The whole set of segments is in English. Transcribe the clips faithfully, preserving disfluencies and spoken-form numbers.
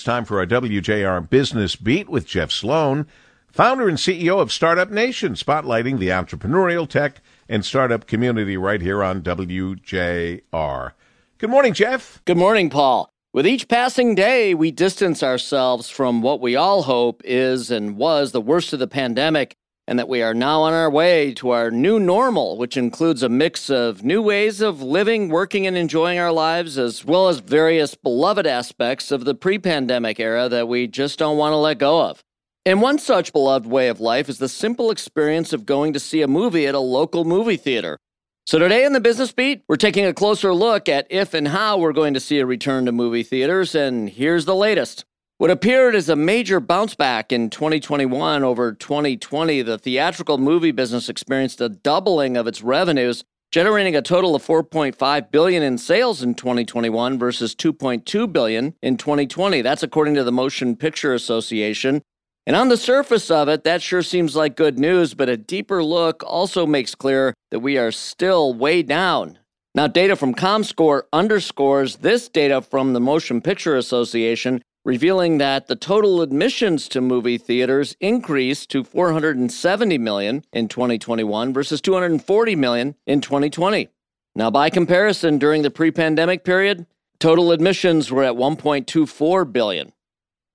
It's time for our W J R Business Beat with Jeff Sloan, founder and C E O of Startup Nation, spotlighting the entrepreneurial tech and startup community right here on W J R. Good morning, Jeff. Good morning, Paul. With each passing day, we distance ourselves from what we all hope is and was the worst of the pandemic, and that we are now on our way to our new normal, which includes a mix of new ways of living, working, and enjoying our lives, as well as various beloved aspects of the pre-pandemic era that we just don't want to let go of. And one such beloved way of life is the simple experience of going to see a movie at a local movie theater. So today in the Business Beat, we're taking a closer look at if and how we're going to see a return to movie theaters, and here's the latest. What appeared as a major bounce back in twenty twenty-one over twenty twenty, the theatrical movie business experienced a doubling of its revenues, generating a total of four point five billion dollars in sales in twenty twenty-one versus two point two billion dollars in twenty twenty. That's according to the Motion Picture Association. And on the surface of it, that sure seems like good news, but a deeper look also makes clear that we are still way down. Now, data from Comscore underscores this data from the Motion Picture Association, revealing that the total admissions to movie theaters increased to four hundred seventy million in twenty twenty-one versus two hundred forty million in twenty twenty. Now, by comparison, during the pre-pandemic period, total admissions were at one point two four billion.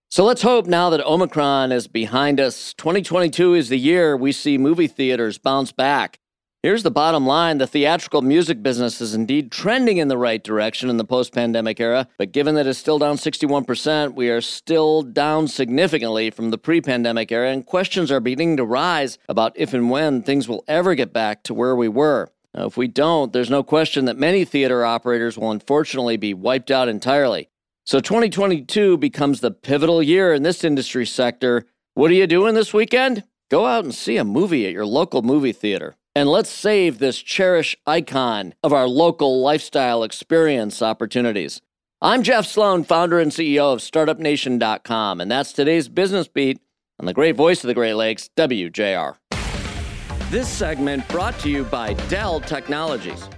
So let's hope now that Omicron is behind us, twenty twenty-two is the year we see movie theaters bounce back. Here's the bottom line. The theatrical music business is indeed trending in the right direction in the post-pandemic era, but given that it's still down sixty-one percent, we are still down significantly from the pre-pandemic era, and questions are beginning to rise about if and when things will ever get back to where we were. Now, if we don't, there's no question that many theater operators will unfortunately be wiped out entirely. So twenty twenty-two becomes the pivotal year in this industry sector. What are you doing this weekend? Go out and see a movie at your local movie theater. And let's save this cherished icon of our local lifestyle experience opportunities. I'm Jeff Sloan, founder and C E O of startup nation dot com, and that's today's Business Beat on the great voice of the Great Lakes, W J R. This segment brought to you by Dell Technologies.